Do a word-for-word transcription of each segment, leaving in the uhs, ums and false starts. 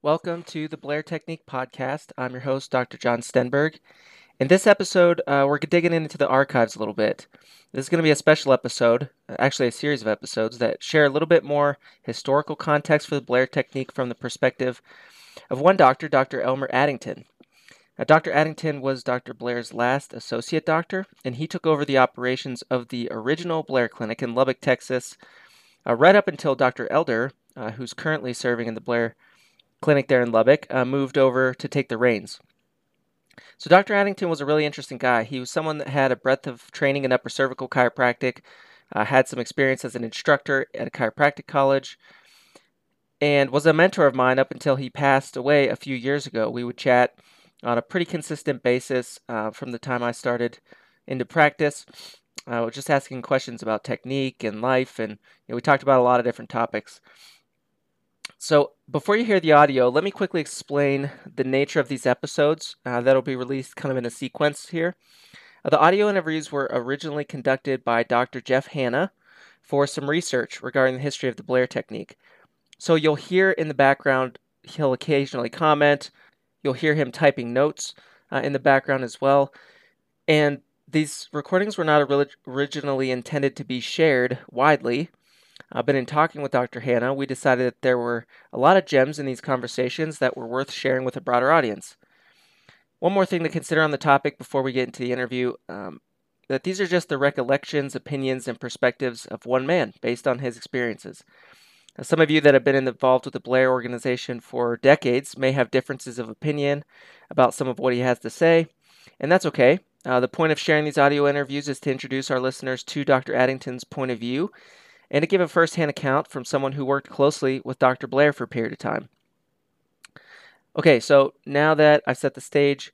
Welcome to the Blair Technique podcast. I'm your host, Doctor John Stenberg. In this episode, uh, we're digging into the archives a little bit. This is going to be a special episode, actually a series of episodes that share a little bit more historical context for the Blair Technique from the perspective of one doctor, Doctor Elmer Addington. Now, Doctor Addington was Doctor Blair's last associate doctor, and he took over the operations of the original Blair Clinic in Lubbock, Texas, uh, right up until Doctor Elder, uh, who's currently serving in the Blair Clinic there in Lubbock, uh, moved over to take the reins. So Doctor Addington was a really interesting guy. He was someone that had a breadth of training in upper cervical chiropractic, uh, had some experience as an instructor at a chiropractic college, and was a mentor of mine up until he passed away a few years ago. We would chat on a pretty consistent basis uh, from the time I started into practice. I uh, was just asking questions about technique and life, and you know, we talked about a lot of different topics. So before you hear the audio, let me quickly explain the nature of these episodes uh, that'll be released kind of in a sequence here. Uh, the audio interviews were originally conducted by Doctor Jeff Hanna for some research regarding the history of the Blair Technique. So you'll hear in the background, he'll occasionally comment. You'll hear him typing notes uh, in the background as well. And these recordings were not originally intended to be shared widely. Uh, but in talking with Doctor Hanna, we decided that there were a lot of gems in these conversations that were worth sharing with a broader audience. One more thing to consider on the topic before we get into the interview, um, that these are just the recollections, opinions, and perspectives of one man based on his experiences. Now, some of you that have been involved with the Blair organization for decades may have differences of opinion about some of what he has to say, and that's okay. Uh, the point of sharing these audio interviews is to introduce our listeners to Doctor Addington's point of view and to give a first-hand account from someone who worked closely with Doctor Blair for a period of time. Okay, so now that I've set the stage,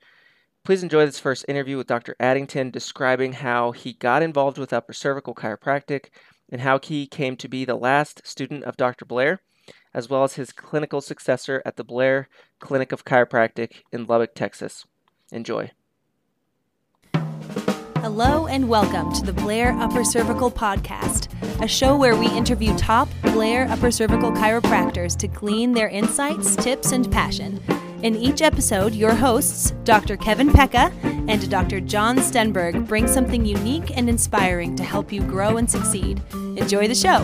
please enjoy this first interview with Doctor Addington describing how he got involved with upper cervical chiropractic and how he came to be the last student of Doctor Blair, as well as his clinical successor at the Blair Clinic of Chiropractic in Lubbock, Texas. Enjoy. Hello and welcome to the Blair Upper Cervical Podcast, a show where we interview top Blair upper cervical chiropractors to glean their insights, tips, and passion. In each episode, your hosts, Doctor Kevin Pekka and Doctor John Stenberg, bring something unique and inspiring to help you grow and succeed. Enjoy the show.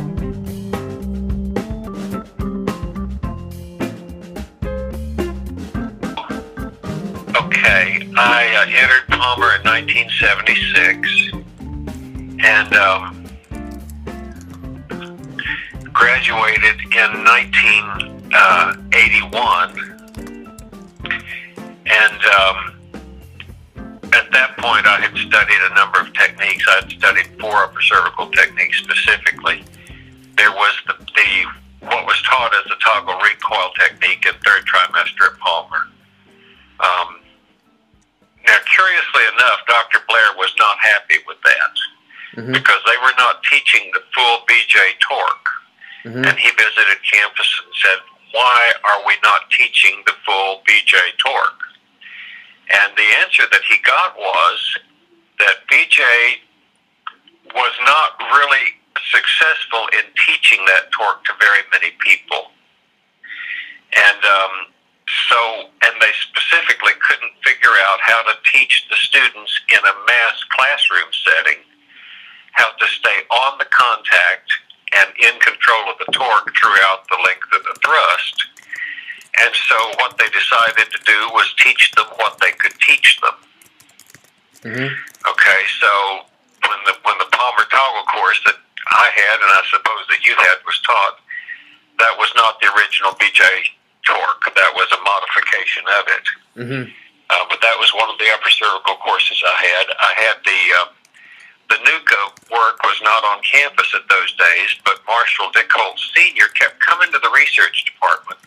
Okay, I uh, entered Palmer in nineteen seventy-six and um, graduated in nineteen eighty-one, and um, at that point I had studied a number of techniques. I had studied four upper cervical techniques specifically. There was the, the what was taught as the toggle recoil technique in third trimester at Palmer. Um, now, curiously enough, Doctor Blair was not happy with that mm-hmm. because they were not teaching the full B J torque. Mm-hmm. And he visited campus and said, why are we not teaching the full B J torque? And the answer that he got was that B J was not really successful in teaching that torque to very many people. And um, so, and they specifically couldn't figure out how to teach the students in a mass classroom setting how to stay on the contact and in control of the torque throughout the length of the thrust. And so what they decided to do was teach them what they could teach them. Mm-hmm. Okay, so when the when the Palmer toggle course that I had, and I suppose that you had, was taught, that was not the original B J torque. That was a modification of it. Mm-hmm. Uh, but that was one of the upper cervical courses I had. I had the... Uh, The NUCCA work was not on campus at those days, but Marshall Dickholtz Senior kept coming to the research department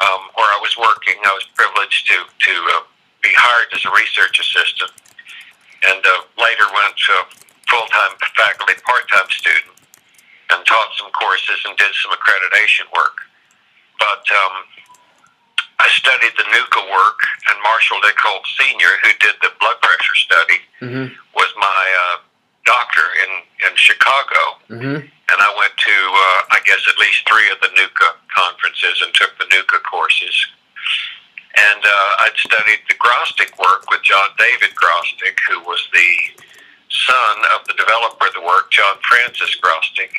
um, where I was working. I was privileged to, to uh, be hired as a research assistant and uh, later went to full-time faculty, part-time student, and taught some courses and did some accreditation work. But um, I studied the NUCCA work, and Marshall Dickholtz Senior, who did the blood pressure study, mm-hmm. was my... Uh, doctor in, in Chicago, mm-hmm. And I went to, uh, I guess, at least three of the NUCCA conferences and took the NUCCA courses. And uh, I'd studied the Grostic work with John David Grostic, who was the son of the developer of the work, John Francis Grostic.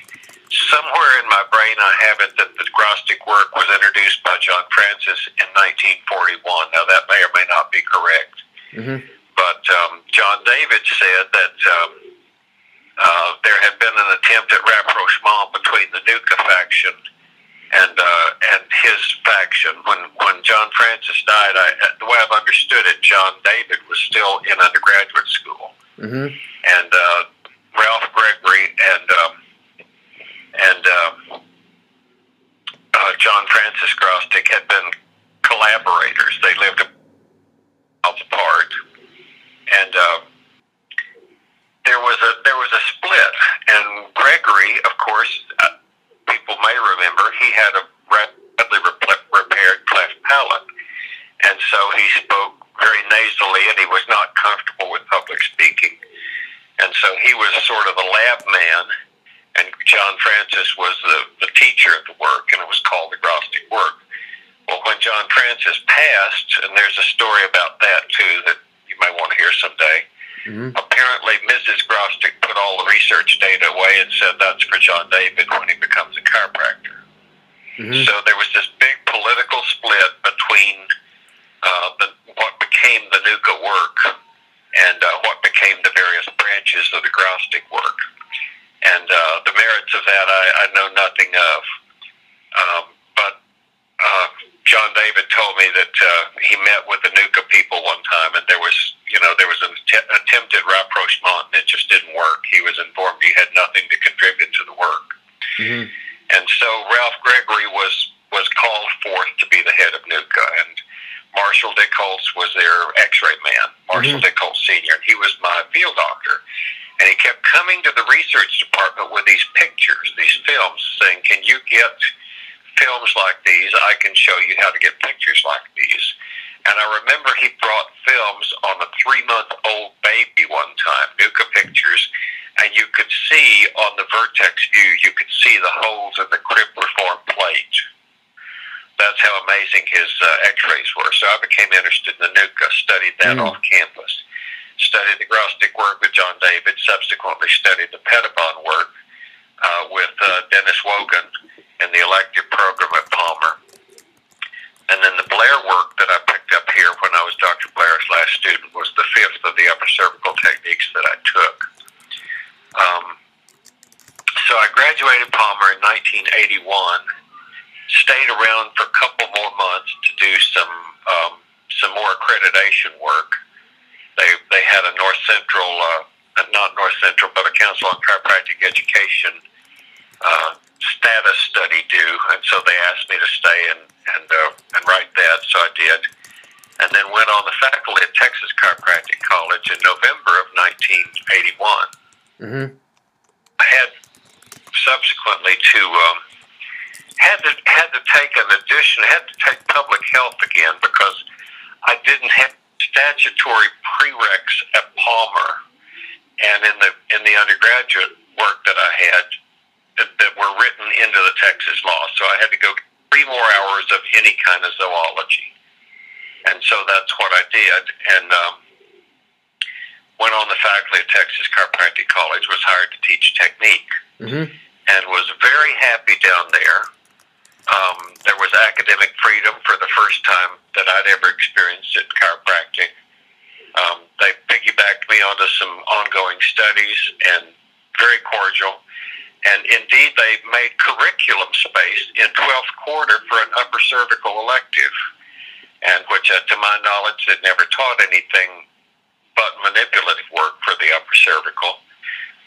Somewhere in my brain I have it that the Grostic work was introduced by John Francis in nineteen forty-one. Now, that may or may not be correct. Mm-hmm. But um, John David said that um, uh, there had been an attempt at rapprochement between the NUCCA faction and uh, and his faction. When when John Francis died, I, the way I've understood it, John David was still in undergraduate school. Mm-hmm. And uh, Ralph Gregory and um, and um, uh, John Francis Grostic had been collaborators. They lived apart, and uh, there was a there was a split. And Gregory, of course, uh, people may remember, he had a rapidly repaired cleft palate, and so he spoke very nasally, and he was not comfortable with public speaking, and so he was sort of a lab man. And John Francis was the, the teacher of the work, and it was called the Grostic work. Well, when John Francis passed, and there's a story about that, too, that you may want to hear someday, mm-hmm. apparently Missus Grostic put all the research data away and said that's for John David when he becomes a chiropractor. Mm-hmm. So there was this big political split between uh, the, what became the NUCCA work and uh, what became the various branches of the Grostic work. And uh, the merits of that I, I know nothing of. Um, but uh, John David told me that uh, he met with the NUCCA people one time, and there was, you know, there was an att- attempted rapprochement, and it just didn't work. He was informed he had nothing to contribute to the work. Mm-hmm. And so Ralph Gregory was, was called forth to be the head of NUCCA, and Marshall Dickholtz was their x-ray man, Marshall mm-hmm. Dickholtz Senior, and he was my field doctor. And he kept coming to the research department with these pictures, these films, saying, can you get films like these? I can show you how to get pictures like these. And I remember he brought films on a three-month-old baby one time, NUCCA pictures, and you could see on the vertex view, you could see the holes in the crib reform plate. That's how amazing his uh, x-rays were. So I became interested in the NUCCA, studied that mm. off campus. Studied the Grostic work with John David, subsequently studied the Pettibon work uh, with uh, Dennis Wogan in the elective program at Palmer. And then the Blair work that I picked up here when I was Doctor Blair's last student was the fifth of the upper cervical techniques that I took. Um, so I graduated Palmer in nineteen eighty-one, stayed around for a couple more months to do some, um, some more accreditation work. They they had a North Central, uh, not North Central, but a Council on Chiropractic Education uh, status study due, and so they asked me to stay and and uh, and write that, so I did, and then went on the faculty at Texas Chiropractic College in November of nineteen eighty-one. Mm-hmm. I had subsequently to um, had to had to take an addition, had to take public health again because I didn't have statutory prereqs at Palmer, and in the in the undergraduate work that I had that, that were written into the Texas law, so I had to go three more hours of any kind of zoology, and so that's what I did, and um, went on the faculty of Texas Chiropractic College, was hired to teach technique, mm-hmm. and was very happy down there. Um, there was academic freedom for the first time that I'd ever experienced in chiropractic. Um, they piggybacked me onto some ongoing studies and very cordial. And indeed, they made curriculum space in twelfth quarter for an upper cervical elective, and which, uh, to my knowledge, had never taught anything but manipulative work for the upper cervical.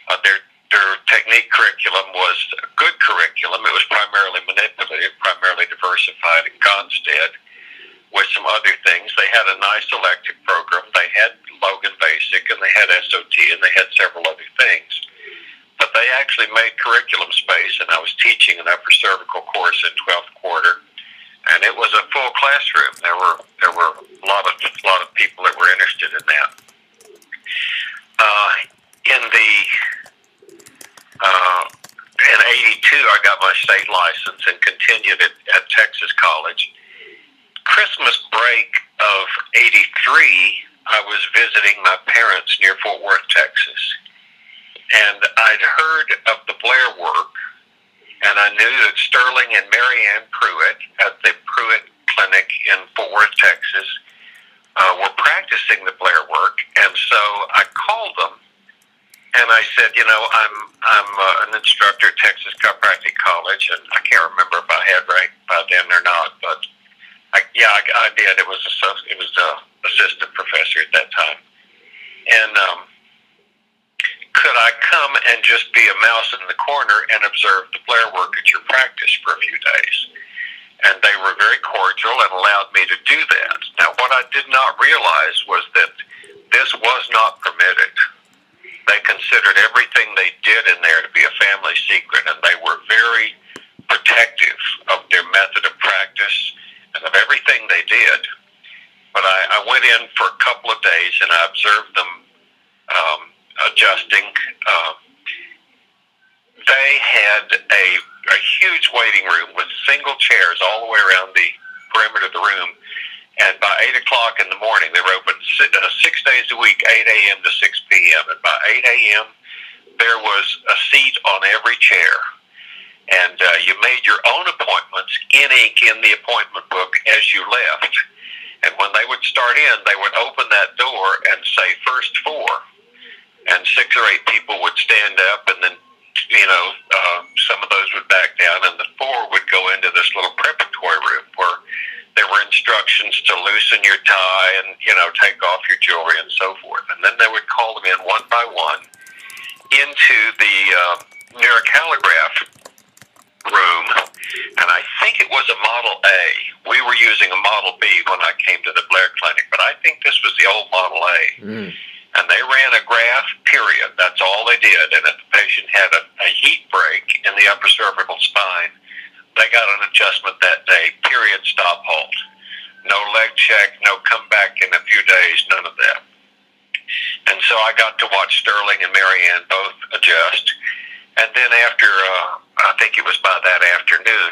Uh, there Their technique curriculum was a good curriculum. It was primarily manipulative, primarily diversified in God's stead, with some other things. They had a nice elective program. They had Logan Basic, and they had S O T, and they had several other things. But they actually made curriculum space, and I was teaching an upper cervical course in twelfth quarter, and it was a full classroom. There were there were a lot of a lot of people that were interested in that. Uh, in the Uh, in I got my state license and continued at, at Texas College. Christmas break of eighty-three, I was visiting my parents near Fort Worth, Texas. And I'd heard of the Blair work, and I knew that Sterling and Mary Ann Pruitt at the Pruitt Clinic in Fort Worth, Texas, uh, were practicing the Blair work. And so I called them, and I said, you know, I'm I'm uh, an instructor at Texas Chiropractic College, and I can't remember if I had right by then or not, but I, yeah, I, I did. It was a, it was a assistant professor at that time, and um, could I come and just be a mouse in the corner and observe the Blair work at your practice for a few days? And they were very cordial and allowed me to do that. Now, what I did not realize was that this was not permitted. They considered everything they did in there to be a family secret, and they were very protective of their method of practice and of everything they did. But I, I went in for a couple of days, and I observed them um, adjusting. Uh, they had a, a huge waiting room with single chairs all the way around the perimeter of the room. And by eight o'clock in the morning, they were open six days a week, eight a.m. to six p.m. And by eight a.m., there was a seat on every chair. And uh, you made your own appointments in ink in the appointment book as you left. And when they would start in, they would open that door and say, first four. And six or eight people would stand up, and then, you know, uh, some of those would back down, and the four would go into this little preparatory room where there were instructions to loosen your tie and, you know, take off your jewelry and so forth. And then they would call them in one by one into the uh, neurocalligraph room, and I think it was a Model A. We were using a Model B when I came to the Blair Clinic, but I think this was the old Model A. Mm. And they ran a graph, period. That's all they did. And if the patient had a, a heat break in the upper cervical spine, they got an adjustment that day, period, stop, halt. No leg check, no come back in a few days, none of that. And so I got to watch Sterling and Mary Ann both adjust. And then after, uh, I think it was by that afternoon,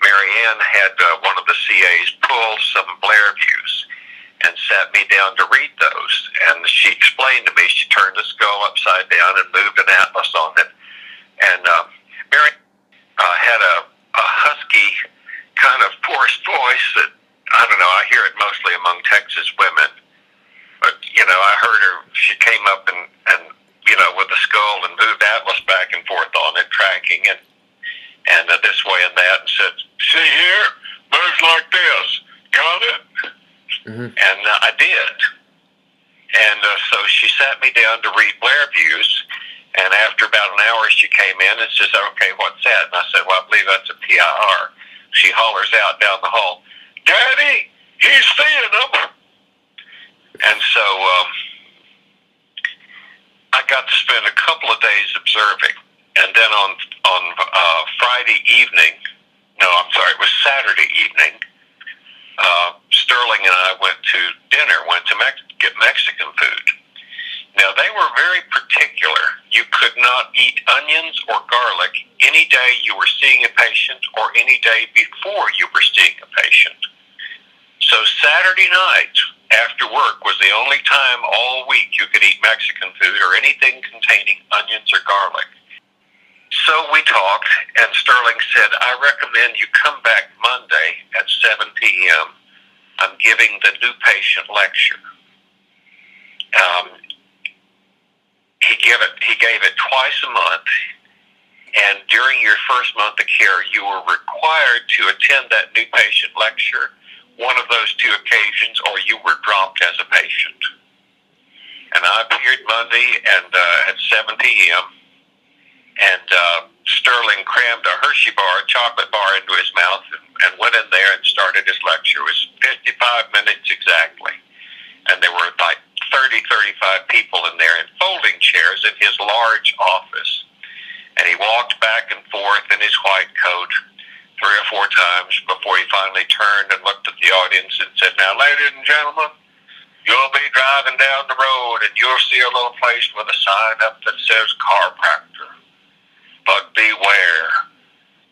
Mary Ann had uh, one of the C As pull some Blair views and sat me down to read those. And she explained to me, she turned the skull upside down and moved an atlas on it. And um, Mary uh, had a, a husky kind of forced voice that, I don't know, I hear it mostly among Texas women. But, you know, I heard her, she came up and, and you know, with the skull and moved atlas back and forth on it, tracking it, and uh, this way and that, and said, see here, moves like this. Got it? Mm-hmm. And uh, I did. And uh, so she sat me down to read Blair views, and after about an hour she came in and says, okay, what's that? And I said, well, I believe that's a P I R. She hollers out down the hall, Daddy, he's seeing them. And so um, I got to spend a couple of days observing, and then on, on uh, Friday evening, no, I'm sorry, it was Saturday evening, Uh, Sterling and I went to dinner, went to Mex- get Mexican food. Now, they were very particular. You could not eat onions or garlic any day you were seeing a patient or any day before you were seeing a patient. So Saturday night after work was the only time all week you could eat Mexican food or anything containing onions or garlic. So we talked, and Sterling said, I recommend you come back Monday at seven p.m. I'm giving the new patient lecture. Um, he, gave it, he gave it twice a month, and during your first month of care, you were required to attend that new patient lecture one of those two occasions, or you were dropped as a patient. And I appeared Monday and uh, at seven p.m., and uh, Sterling crammed a Hershey bar, a chocolate bar, into his mouth and, and went in there and started his lecture. It was fifty-five minutes exactly. And there were like thirty, thirty-five people in there in folding chairs in his large office. And he walked back and forth in his white coat three or four times before he finally turned and looked at the audience and said, now, ladies and gentlemen, you'll be driving down the road and you'll see a little place with a sign up that says chiropractor. But beware,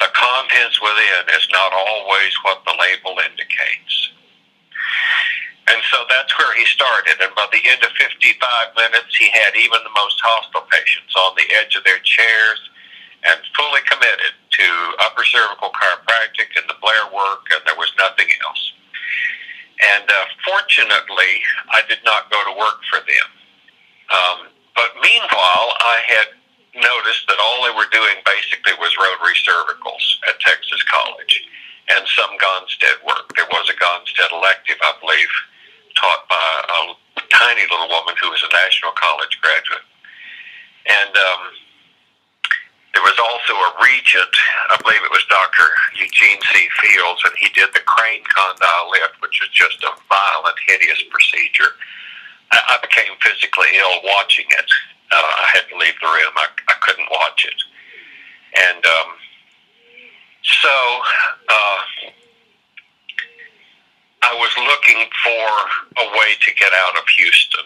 The contents within is not always what the label indicates. And so that's where he started. And by the end of fifty-five minutes, he had even the most hostile patients on the edge of their chairs and fully committed to upper cervical chiropractic and the Blair work, and there was nothing else. And uh, fortunately, I did not go to work for them. Um, but meanwhile, I had noticed that all they were doing basically was rotary cervicals at Texas College and some Gonstead work. There was a Gonstead elective, I believe, taught by a tiny little woman who was a National College graduate. And um, there was also a regent, I believe it was Doctor Eugene C. Fields, and he did the crane condyle lift, which was just a violent, hideous procedure. I became physically ill watching it. Uh, I had to leave the room. I, I couldn't watch it. And um, so uh, I was looking for a way to get out of Houston.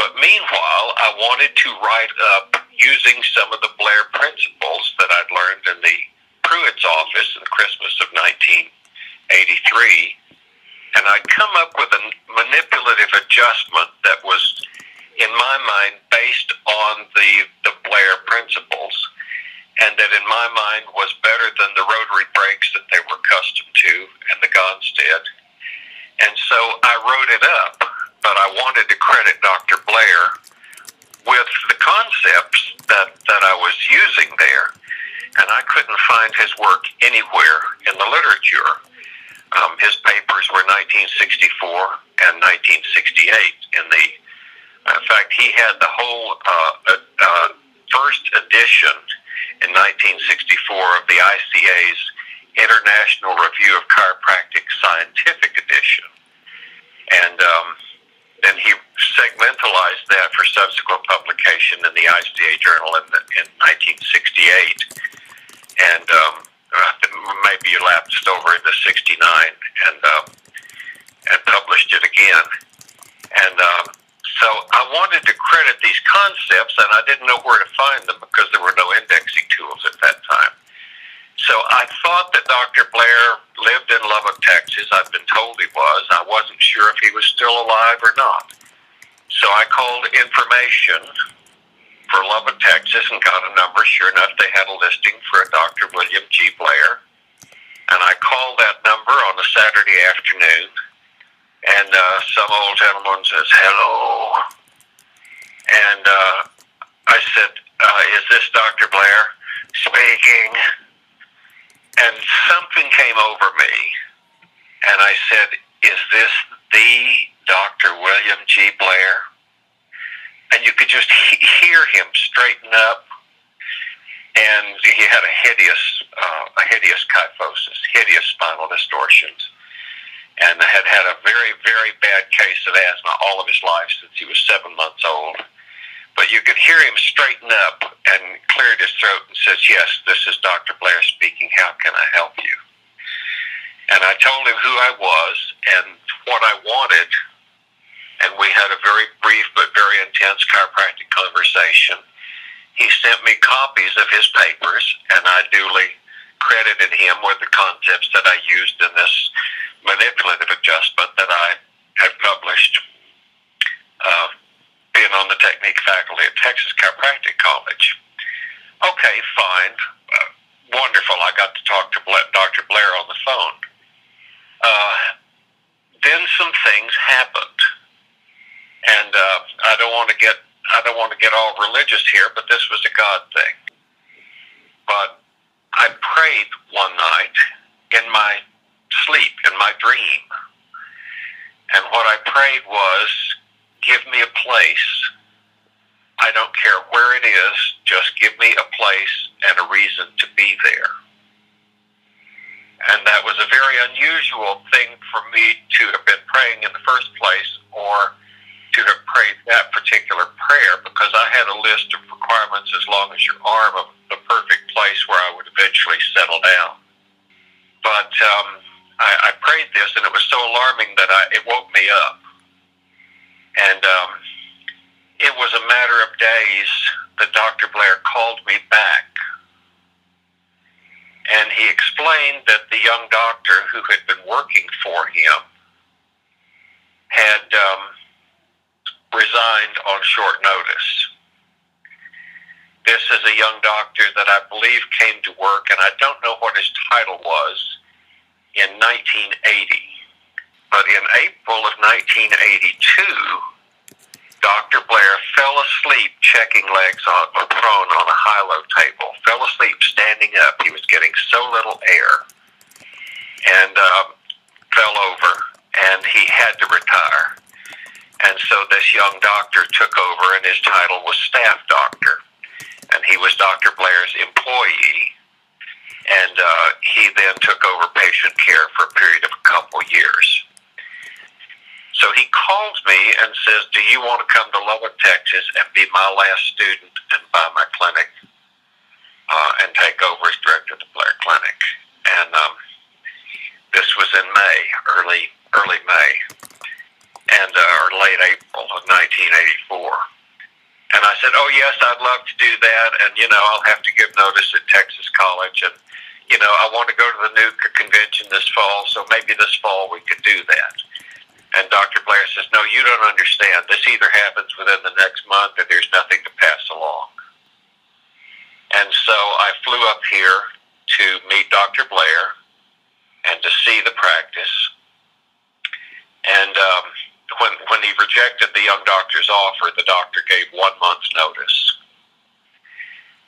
But meanwhile, I wanted to write up using some of the Blair principles that I'd learned in the Pruitt's office in Christmas of nineteen eighty-three. And I'd come up with a manipulative adjustment that was, in my mind, based on the, the Blair principles, and that, in my mind, was better than the rotary breaks that they were accustomed to and the Gonstead. And so I wrote it up, but I wanted to credit Doctor Blair with the concepts that, that I was using there, and I couldn't find his work anywhere in the literature. Um, his papers were nineteen sixty-four and nineteen sixty-eight. In the, in fact, he had the whole uh, uh, first edition in nineteen sixty-four of the I C A's International Review of Chiropractic Scientific Edition, and um, then he segmentalized that for subsequent publication in the I C A Journal in, the, in nineteen sixty-eight, and. Um, Maybe you lapsed over into sixty-nine and uh, and published it again. And uh, so I wanted to credit these concepts, and I didn't know where to find them because there were no indexing tools at that time. So I thought that Doctor Blair lived in Lubbock, Texas. I've been told he was. I wasn't sure if he was still alive or not. So I called information for Lubbock, Texas, and got a number. Sure enough, they had a listing for a Doctor William G. Blair. And I called that number on a Saturday afternoon, and uh, some old gentleman says, hello. And uh, I said, uh, is this Doctor Blair? Speaking. And something came over me, and I said, is this the Doctor William G. Blair? And you could just he hear him straighten up, and he had a hideous, uh, a hideous kyphosis, hideous spinal distortions, and had had a very, very bad case of asthma all of his life since he was seven months old. But you could hear him straighten up and cleared his throat and says, yes, this is Doctor Blair speaking. How can I help you? And I told him who I was and what I wanted. And we had a very brief but very intense chiropractic conversation. He sent me copies of his papers, and I duly credited him with the concepts that I used in this manipulative adjustment that I had published, uh, being on the technique faculty at Texas Chiropractic College. Okay, fine. Uh, wonderful. I got to talk to Doctor Blair on the phone. Uh, then some things happened. And uh, I don't want to get I don't want to get all religious here, but this was a God thing. But I prayed one night in my sleep, in my dream, and what I prayed was, "Give me a place. I don't care where it is. Just give me a place and a reason to be there." And that was a very unusual thing for me to have been praying in the first place, or to have prayed that particular prayer, because I had a list of requirements as long as your arm of the perfect place where I would eventually settle down. But um, I, I prayed this, and it was so alarming that I, it woke me up. And um, it was a matter of days that Doctor Blair called me back and he explained that the young doctor who had been working for him had um, resigned on short notice. This is a young doctor that I believe came to work, and I don't know what his title was, in nineteen eighty. But in April of nineteen eighty-two, Doctor Blair fell asleep checking legs on a prone on a high-low table. Fell asleep standing up. He was getting so little air, and um, fell over, and he had to retire. And so this young doctor took over, and his title was staff doctor. And he was Doctor Blair's employee, and uh, he then took over patient care for a period of a couple years. So he calls me and says, "Do you want to come to Lubbock, Texas and be my last student and buy my clinic uh, and take over as director of the Blair Clinic?" And um, this was in May, early, early May, and uh, or late April of nineteen eighty-four. And I said, "Oh, yes, I'd love to do that. And, you know, I'll have to give notice at Texas College. And, you know, I want to go to the NUCCA convention this fall, so maybe this fall we could do that." And Doctor Blair says, "No, you don't understand. This either happens within the next month or there's nothing to pass along." And so I flew up here to meet Doctor Blair and to see the practice. And um, when, when he rejected the young doctor's offer, the doctor gave one month's notice.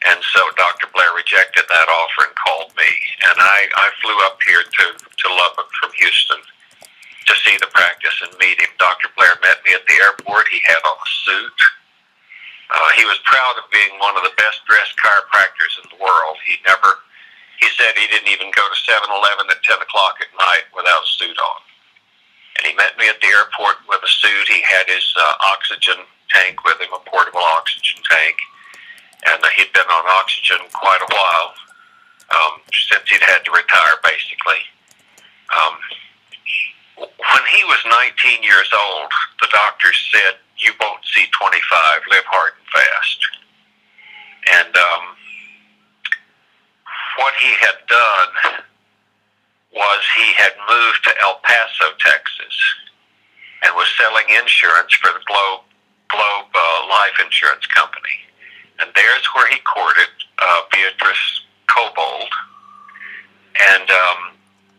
And so Doctor Blair rejected that offer and called me. And I, I flew up here to, to Lubbock from Houston to see the practice and meet him. Doctor Blair met me at the airport. He had on a suit. Uh, he was proud of being one of the best-dressed chiropractors in the world. He never, he said he didn't even go to seven eleven at ten o'clock at night without a suit on. And he met me at the airport with a suit. He had his uh, oxygen tank with him, a portable oxygen tank. And uh, he'd been on oxygen quite a while, um, since he'd had to retire, basically. Um, When he was nineteen years old, the doctor said, "You won't see twenty-five, live hard and fast." And um, what he had done was he had moved to El Paso, Texas, and was selling insurance for the Globe, Globe uh, Life Insurance Company. And there's where he courted uh, Beatrice Kobold. And um,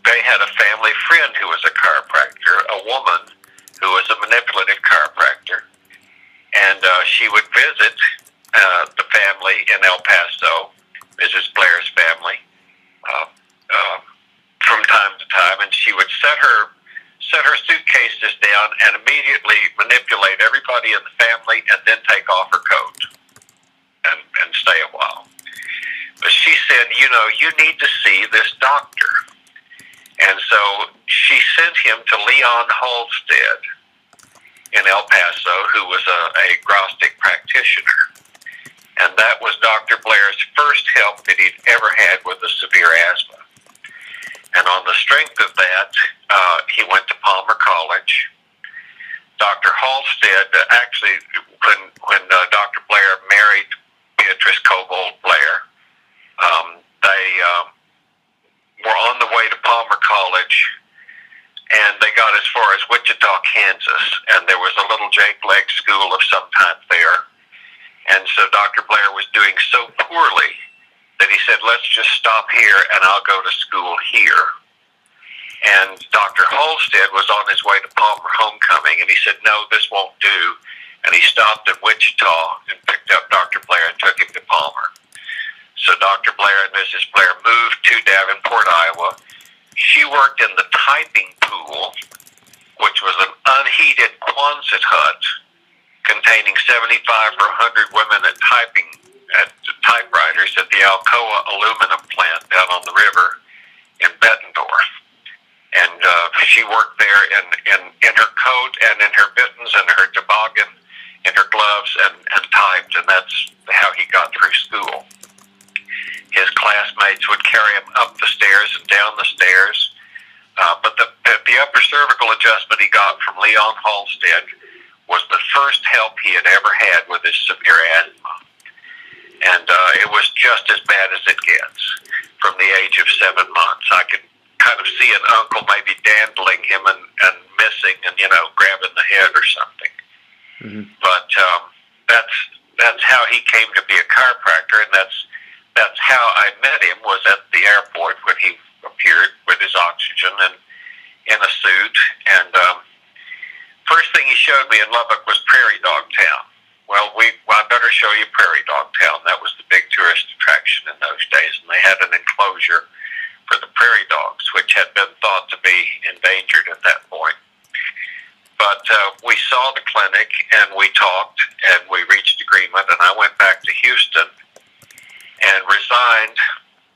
they had a family friend who was a chiropractor, a woman who was a manipulative chiropractor. And uh, she would visit uh, the family in El Paso, Missus Blair's family, uh, uh, from time to time. And she would set her, set her suitcases down and immediately manipulate everybody in the family and then take off her coat and, and stay a while. But she said, "You know, you need to see this doctor." And so she sent him to Leon Halstead in El Paso, who was a, a Grostic practitioner. And that was Doctor Blair's first help that he'd ever had with a severe asthma. And on the strength of that, uh, he went to Palmer College. Doctor Halstead, uh, actually, when, when uh, Doctor Blair married Beatrice Kobold Blair, um, they... Um, were on the way to Palmer College, and they got as far as Wichita, Kansas, and there was a little Jake Leg school of some type there. And so Doctor Blair was doing so poorly that he said, "Let's just stop here, and I'll go to school here." And Doctor Halstead was on his way to Palmer Homecoming, and he said, "No, this won't do." And he stopped at Wichita and picked up Doctor Blair and took him to Palmer. So Doctor Blair and Missus Blair moved to Davenport, Iowa. She worked in the typing pool, which was an unheated Quonset hut containing seventy-five or one hundred women at typing at typewriters at the Alcoa aluminum plant down on the river in Bettendorf. And uh, she worked there in, in, in her coat and in her mittens and her toboggan, in her gloves, and, and typed, and that's how he got through school. His classmates would carry him up the stairs and down the stairs. Uh, but the, the upper cervical adjustment he got from Leon Halstead was the first help he had ever had with his severe asthma. And uh, it was just as bad as it gets. from the age of seven months. I could kind of see an uncle maybe dandling him and, and missing and, you know, grabbing the head or something. Mm-hmm. But um, that's that's how he came to be a chiropractor, and that's that's how I met him, was at the airport when he appeared with his oxygen and in a suit. And um, first thing he showed me in Lubbock was Prairie Dog Town. Well, we well, I better show you Prairie Dog Town. That was the big tourist attraction in those days, and they had an enclosure for the prairie dogs, which had been thought to be endangered at that point. But uh, we saw the clinic, and we talked, and we reached agreement, and I went back to Houston and resigned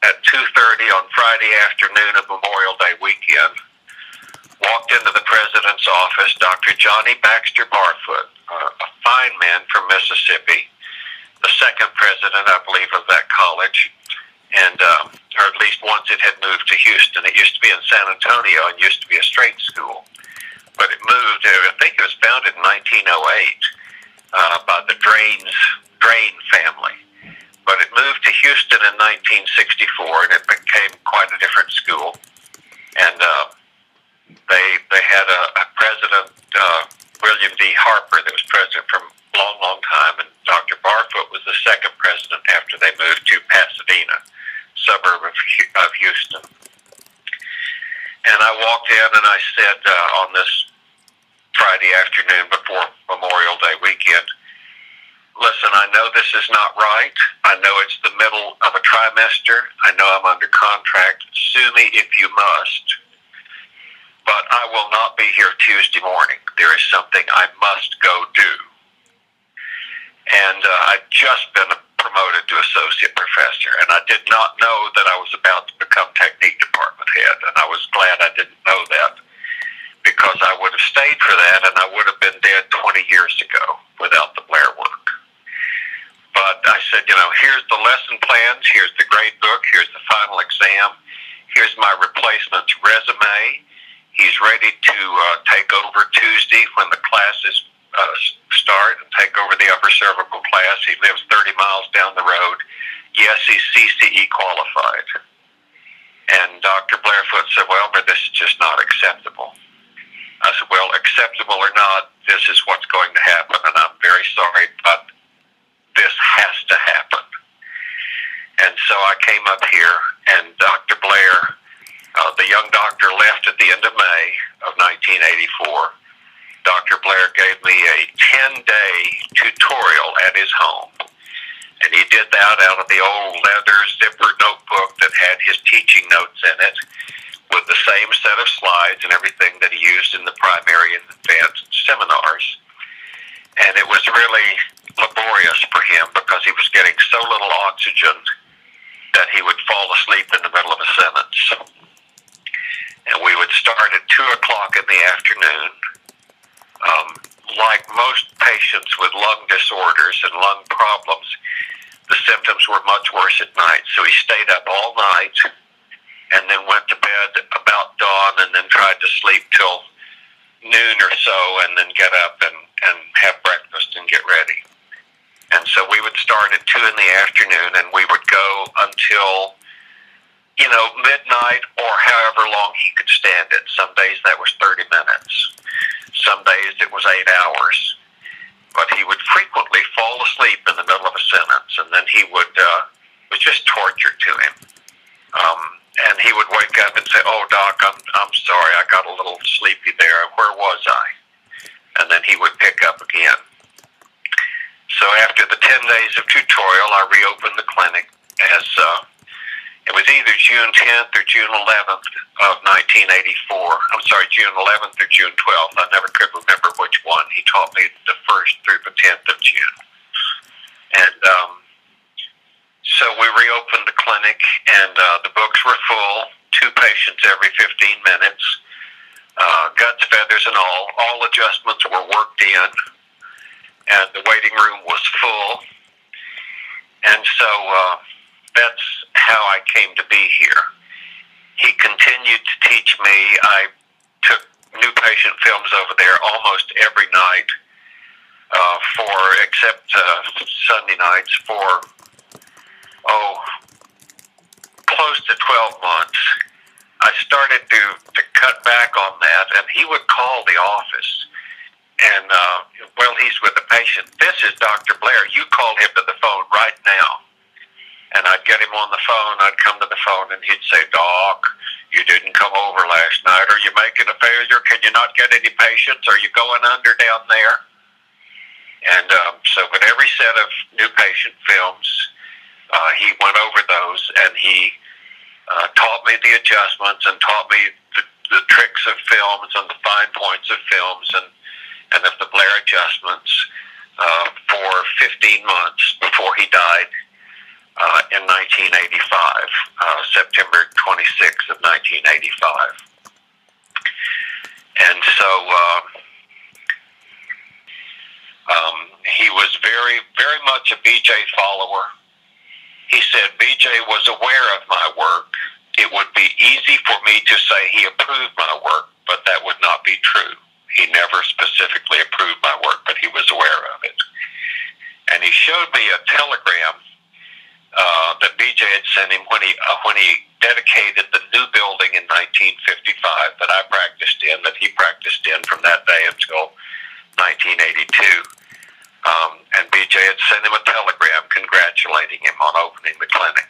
at two thirty on Friday afternoon of Memorial Day weekend, walked into the president's office, Doctor Johnny Baxter Barfoot, uh, a fine man from Mississippi, the second president, I believe, of that college, and um, or at least once it had moved to Houston. It used to be in San Antonio and used to be a straight school, but it moved, I think it was founded in nineteen oh eight uh, by the Drains, Drain family, but it moved to Houston in nineteen sixty-four, and it became quite a different school. And uh, they they had a, a president, uh, William D. Harper, that was president for a long, long time, and Doctor Barfoot was the second president after they moved to Pasadena, suburb of, of Houston. And I walked in and I said uh, on this Friday afternoon before Memorial Day weekend, listen, I know this is not right. I know it's the middle of a trimester. I know I'm under contract. Sue me if you must. But I will not be here Tuesday morning. There is something I must go do. And uh, I'd just been promoted to associate professor, and I did not know that I was about to become technique department head, and I was glad I didn't know that, because I would have stayed for that, and I would have been dead twenty years ago without the Blair work. But I said, you know, here's the lesson plans, here's the grade book, here's the final exam, here's my replacement's resume. He's ready to uh, take over Tuesday when the classes uh, start and take over the upper cervical class. He lives thirty miles down the road. Yes, he's C C E qualified. And Doctor Blairfoot said, well, but this is just not acceptable. I said, well, acceptable or not, this is what's going to happen, and I'm very sorry, but this has to happen. And so I came up here, and Doctor Blair... Uh, the young doctor left at the end of May of nineteen eighty-four. Doctor Blair gave me a ten-day tutorial at his home. And he did that out of the old leather zipper notebook that had his teaching notes in it, with the same set of slides and everything that he used in the primary and advanced seminars. And it was really laborious for him because he was getting so little oxygen that he would fall asleep in the middle of a sentence. And we would start at two o'clock in the afternoon. Um, like most patients with lung disorders and lung problems, the symptoms were much worse at night. So he stayed up all night and then went to bed about dawn and then tried to sleep till noon or so and then get up and, and have breakfast and get ready. And so we would start at two in the afternoon and we would go until... you know, midnight or however long he could stand it. Some days that was thirty minutes. Some days it was eight hours. But he would frequently fall asleep in the middle of a sentence, and then he would, uh, it was just torture to him. Um, and he would wake up and say, oh, Doc, I'm, I'm sorry, I got a little sleepy there. Where was I? And then he would pick up again. So after the ten days of tutorial, I reopened the clinic as... Uh, It was either June tenth or June eleventh of nineteen eighty-four. I'm sorry, June eleventh or June twelfth. I never could remember which one. He taught me the first through the tenth of June. And um, so we reopened the clinic, and uh, the books were full, two patients every fifteen minutes, uh, guts, feathers, and all. All adjustments were worked in, and the waiting room was full. And so... Uh, That's how I came to be here. He continued to teach me. I took new patient films over there almost every night, uh, for except uh, Sunday nights for oh, close close to twelve months, I started to, to cut back on that, and he would call the office. And uh, while he's with the patient, "This is Doctor Blair. You call him to the phone right now." And I'd get him on the phone. I'd come to the phone, and he'd say, "Doc, you didn't come over last night. Are you making a failure? Can you not get any patients? Are you going under down there?" And um, so with every set of new patient films, uh, he went over those, and he uh, taught me the adjustments and taught me the, the tricks of films and the fine points of films and, and of the Blair adjustments uh, for fifteen months before he died uh, in nineteen eighty-five, uh, September twenty-sixth of nineteen eighty-five. And so uh, um, he was very, very much a B J follower. He said B J was aware of my work. It would be easy for me to say he approved my work, but that would not be true. He never specifically approved my work, but he was aware of it. And he showed me a telegram uh, that B J had sent him when he, uh, when he dedicated the new building in nineteen fifty-five that I practiced in, that he practiced in from that day until nineteen eighty-two. Um, and B J had sent him a telegram congratulating him on opening the clinic.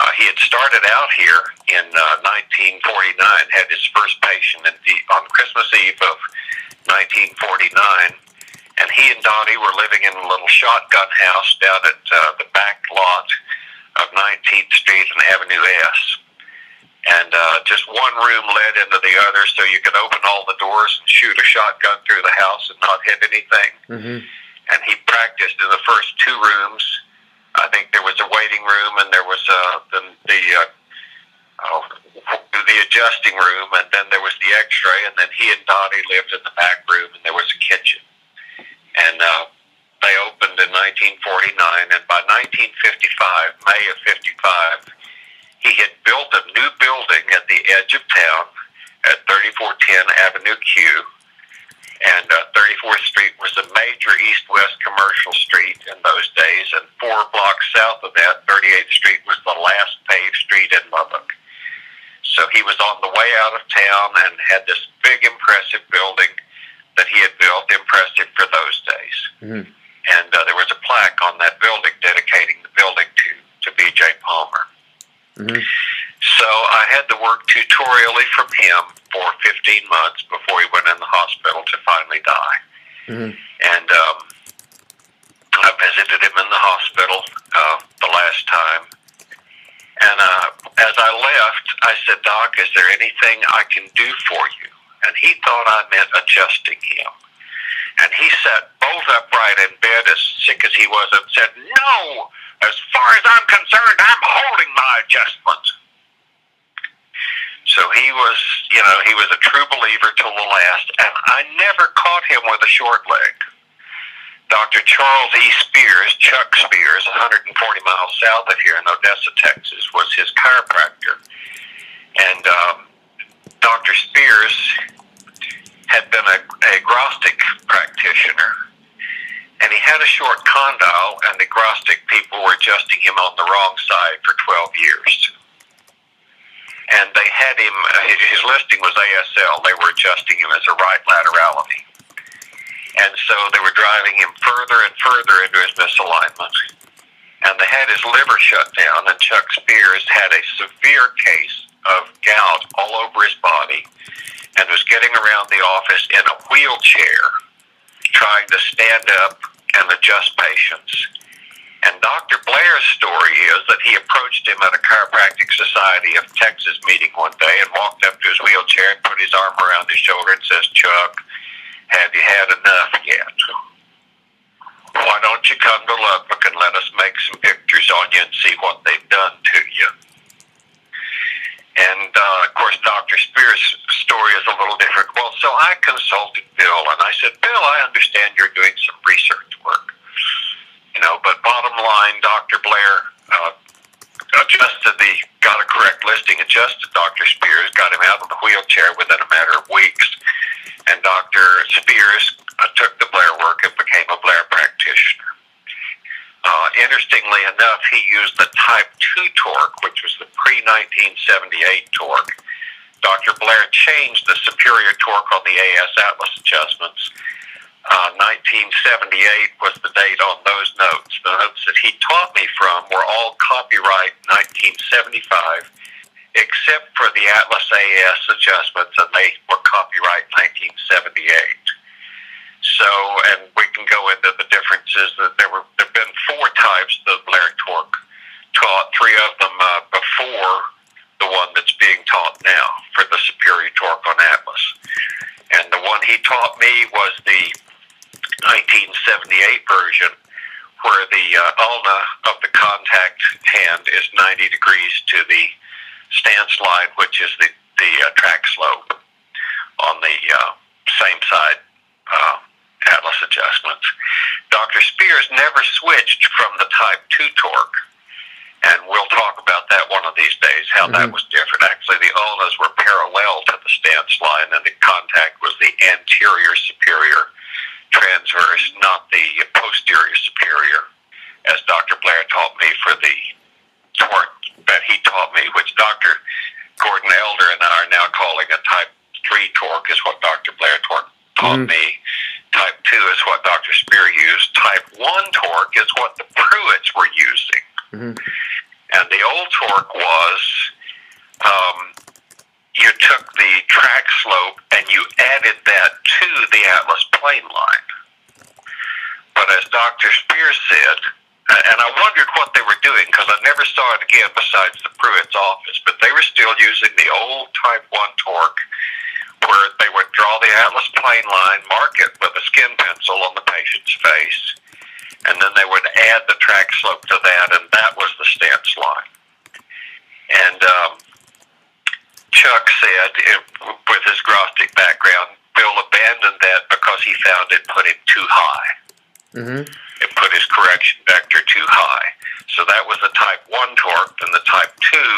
Uh, he had started out here in uh, nineteen forty-nine, had his first patient in the, on Christmas Eve of nineteen forty-nine, and he and Dottie were living in a little shotgun house down at uh, the back lot of nineteenth Street and Avenue S. And uh, just one room led into the other, so you could open all the doors and shoot a shotgun through the house and not hit anything. Mm-hmm. And he practiced in the first two rooms. I think there was a waiting room, and there was uh, the the, uh, oh, the adjusting room, and then there was the x-ray, and then he and Dottie lived in the back room, and there was a kitchen. And uh, they opened in nineteen forty-nine, and by nineteen fifty-five, May of fifty-five, he had built a new building at the edge of town at thirty-four ten Avenue Q, and uh, thirty-fourth Street was a major east-west commercial street in those days, and four blocks south of that, thirty-eighth Street was the last paved street in Lubbock. So he was on the way out of town and had this big, impressive building that he had built, impressive for those days. Mm-hmm. And uh, there was a plaque on that building dedicating the building to, to B J Palmer. Mm-hmm. So I had to work tutorially from him for fifteen months before he went in the hospital to finally die. Mm-hmm. And um, I visited him in the hospital uh, the last time. And uh, as I left, I said, "Doc, is there anything I can do for you?" And he thought I meant adjusting him. And he sat bolt upright in bed, as sick as he was, and said, "No! As far as I'm concerned, I'm holding my adjustment." So he was, you know, he was a true believer till the last, and I never caught him with a short leg. Doctor Charles E. Spears, Chuck Spears, one hundred forty miles south of here in Odessa, Texas, was his chiropractor. And um, Doctor Spears had been a, a Grostic practitioner, and he had a short condyle, and the Grostic people were adjusting him on the wrong side for twelve years. And they had him, his listing was A S L, they were adjusting him as a right laterality. And so they were driving him further and further into his misalignment. And they had his liver shut down, and Chuck Spears had a severe case of gout all over his body and was getting around the office in a wheelchair, trying to stand up and adjust patients. And Doctor Blair's story is that he approached him at a Chiropractic Society of Texas meeting one day and walked up to his wheelchair and put his arm around his shoulder and says, "Chuck, have you had enough yet? Why don't you come to Lubbock and let us make some pictures on you and see what they've done to you?" And, uh, of course, Doctor Spears' story is a little different. Well, so I consulted Bill, and I said, "Bill, I understand you're doing some research work. You know, but bottom line, Doctor Blair uh, adjusted the, got a correct listing, adjusted Doctor Spears, got him out of the wheelchair within a matter of weeks, and Doctor Spears uh, took the Blair work and became a Blair practitioner. Uh, interestingly enough, he used the type two torque, which was the pre pre nineteen seventy-eight torque, Doctor Blair changed the superior torque on the A S Atlas adjustments. Uh, nineteen seventy-eight was the date on those notes. The notes that he taught me from were all copyright nineteen seventy-five, except for the Atlas A S adjustments, and they were copyright nineteen seventy-eight. So, and we can go into the differences. That there were there have been four types of Blair torque taught, three of them uh, before the one that's being taught now for the superior torque on Atlas. And the one he taught me was the nineteen seventy-eight version, where the uh, ulna of the contact hand is ninety degrees to the stance line, which is the, the uh, track slope on the uh, same side uh, Atlas adjustments. Doctor Spears never switched from the type two torque, and we'll talk about that one of these days, how mm-hmm. that was different. Actually, the ulnas were parallel to the stance line, and the contact was the anterior superior transverse, not the posterior superior, as Doctor Blair taught me for the torque that he taught me, which Doctor Gordon Elder and I are now calling a type three torque, is what Doctor Blair torque taught mm-hmm. me. Type two is what Doctor Spear used. Type one torque is what the Pruitts were using. Mm-hmm. And the old torque was um, you took the track slope and you added that to the Atlas plane line. But as Doctor Spears said, and I wondered what they were doing because I never saw it again besides the Pruitt's office, but they were still using the old type one torque where they would draw the Atlas plane line, mark it with a skin pencil on the patient's face, and then they would add the track slope to that, and that was the stance line. And um, Chuck said, it, with his Grostic background, Bill abandoned that because he found it put it too high. Mm-hmm. It put his correction vector too high. So that was the type one torque, and the type two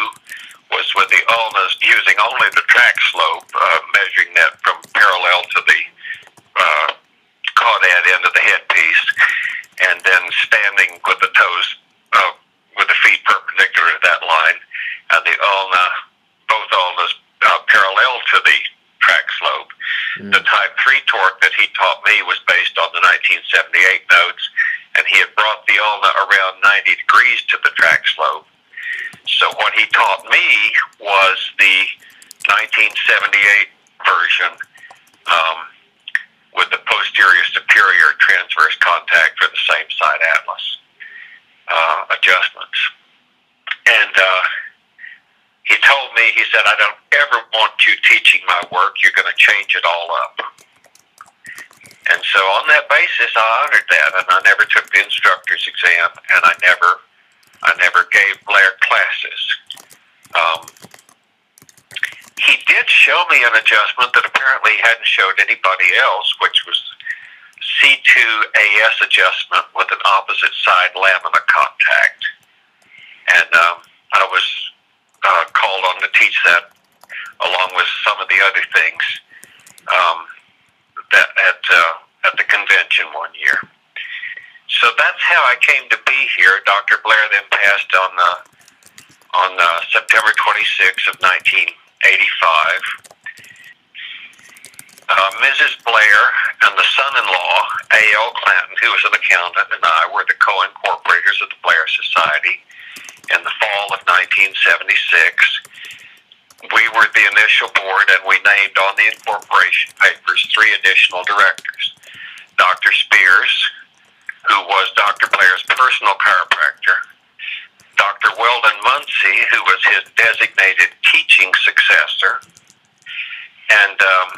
was with the ulnas using only the track slope, uh, measuring that from parallel to the uh, caudate end of the headpiece, and then standing with the toes, uh, with the feet perpendicular to that line, and the ulna, both ulnas uh, parallel to the track slope. Mm. The type three torque that he taught me was based on the nineteen seventy-eight notes, and he had brought the ulna around ninety degrees to the track slope. So what he taught me was the nineteen seventy-eight version, um, with the posterior superior transverse contact for the same side Atlas uh, adjustments. And uh, he told me, he said, I don't ever want you teaching my work. You're going to change it all up. And so on that basis, I honored that, and I never took the instructor's exam, and I never, I never gave Blair classes. Um, He did show me an adjustment that apparently he hadn't showed anybody else, which was C two A S adjustment with an opposite side lamina contact. And um, I was uh, called on to teach that along with some of the other things um, that at, uh, at the convention one year. So that's how I came to be here. Doctor Blair then passed on, uh, on uh, September twenty-sixth of nineteen eighty-five. Uh, Missus Blair and the son-in-law, A L Clanton, who was an accountant, and I were the co-incorporators of the Blair Society in the fall of nineteen seventy-six. We were the initial board, and we named on the incorporation papers three additional directors. Doctor Spears, who was Doctor Blair's personal chiropractor, Doctor Weldon Muncie, who was his designated teaching successor, and um,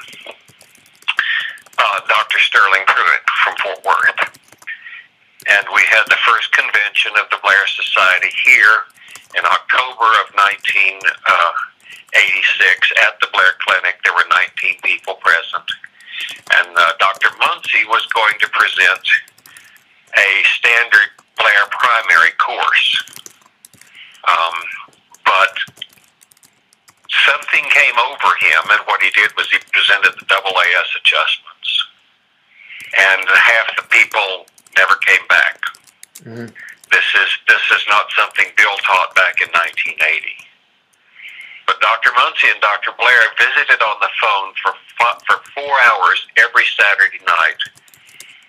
uh, Doctor Sterling Pruitt from Fort Worth. And we had the first convention of the Blair Society here in October of nineteen eighty-six at the Blair Clinic. There were nineteen people present. And uh, Doctor Muncie was going to present a standard Blair primary course. Um, but something came over him, and what he did was he presented the double A S adjustments, and half the people never came back. Mm-hmm. This is this is not something Bill taught back in nineteen eighty. But Doctor Muncy and Doctor Blair visited on the phone for for four hours every Saturday night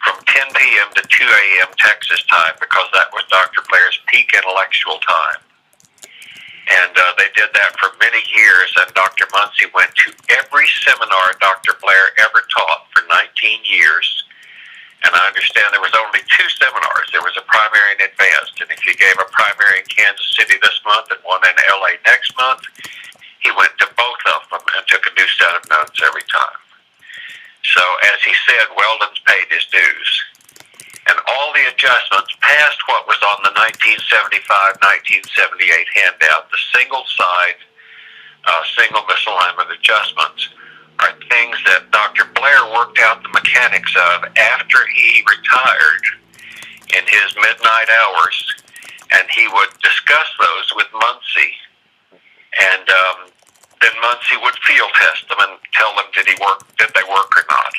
from ten p m to two a m Texas time, because that was Doctor Blair's peak intellectual time. And uh, they did that for many years, and Doctor Muncy went to every seminar Doctor Blair ever taught for nineteen years. And I understand there was only two seminars. There was a primary and advanced. And if you gave a primary in Kansas City this month and one in L A next month, he went to both of them and took a new set of notes every time. So, as he said, Weldon's paid his dues. And all the adjustments past what was on the nineteen seventy-five nineteen seventy-eight handout, the single side, uh, single misalignment adjustments, are things that Doctor Blair worked out the mechanics of after he retired in his midnight hours. And he would discuss those with Muncy. And um, then Muncy would field test them and tell them did he work, did they work or not.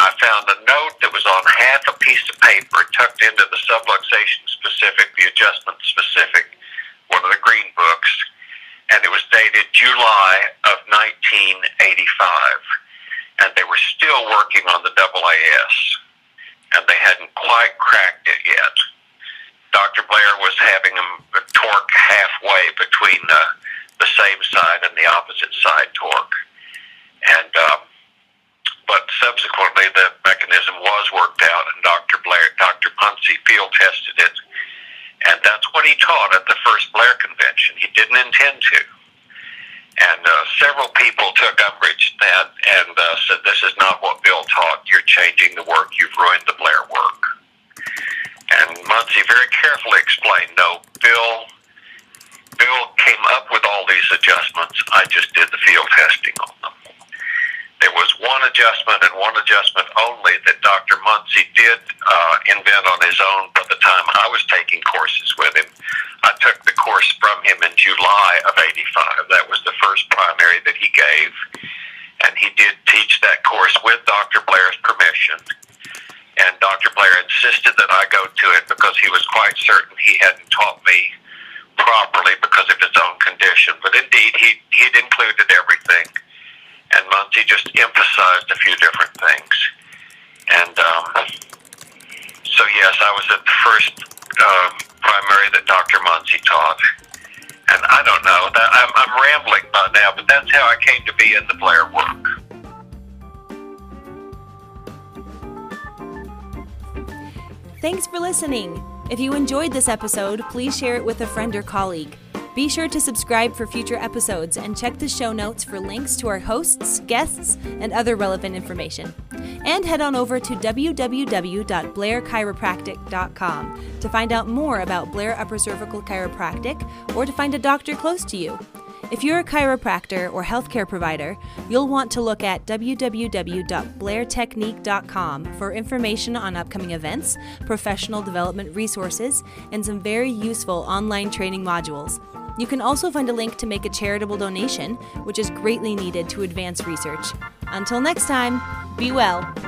I found a note that was on half a piece of paper tucked into the subluxation specific, the adjustment specific, one of the green books, and it was dated July of nineteen eighty-five, and they were still working on the double A S, and they hadn't quite cracked it yet. Doctor Blair was having them torque halfway between the, the same side and the opposite side torque, and um, but subsequently the mechanism was worked out, and Doctor Blair, Doctor Muncy field tested it, and that's what he taught at the first Blair convention. He didn't intend to, and uh, several people took umbrage at that and uh, said, "This is not what Bill taught. You're changing the work. You've ruined the Blair work." And Muncy very carefully explained, "No, Bill. Bill came up with all these adjustments. I just did the field testing on them." There was one adjustment and one adjustment only that Doctor Muncy did uh, invent on his own by the time I was taking courses with him. I took the course from him in July of eighty-five. That was the first primary that he gave. And he did teach that course with Doctor Blair's permission. And Doctor Blair insisted that I go to it because he was quite certain he hadn't taught me properly because of his own condition. But indeed, he, he'd included everything. And Muncy just emphasized a few different things. And um, so, yes, I was at the first uh, primary that Doctor Muncy taught. And I don't know, that I'm, I'm rambling by now, but that's how I came to be in the Blair work. Thanks for listening. If you enjoyed this episode, please share it with a friend or colleague. Be sure to subscribe for future episodes and check the show notes for links to our hosts, guests, and other relevant information. And head on over to w w w dot blair chiropractic dot com to find out more about Blair Upper Cervical Chiropractic or to find a doctor close to you. If you're a chiropractor or healthcare provider, you'll want to look at w w w dot blair technique dot com for information on upcoming events, professional development resources, and some very useful online training modules. You can also find a link to make a charitable donation, which is greatly needed to advance research. Until next time, be well.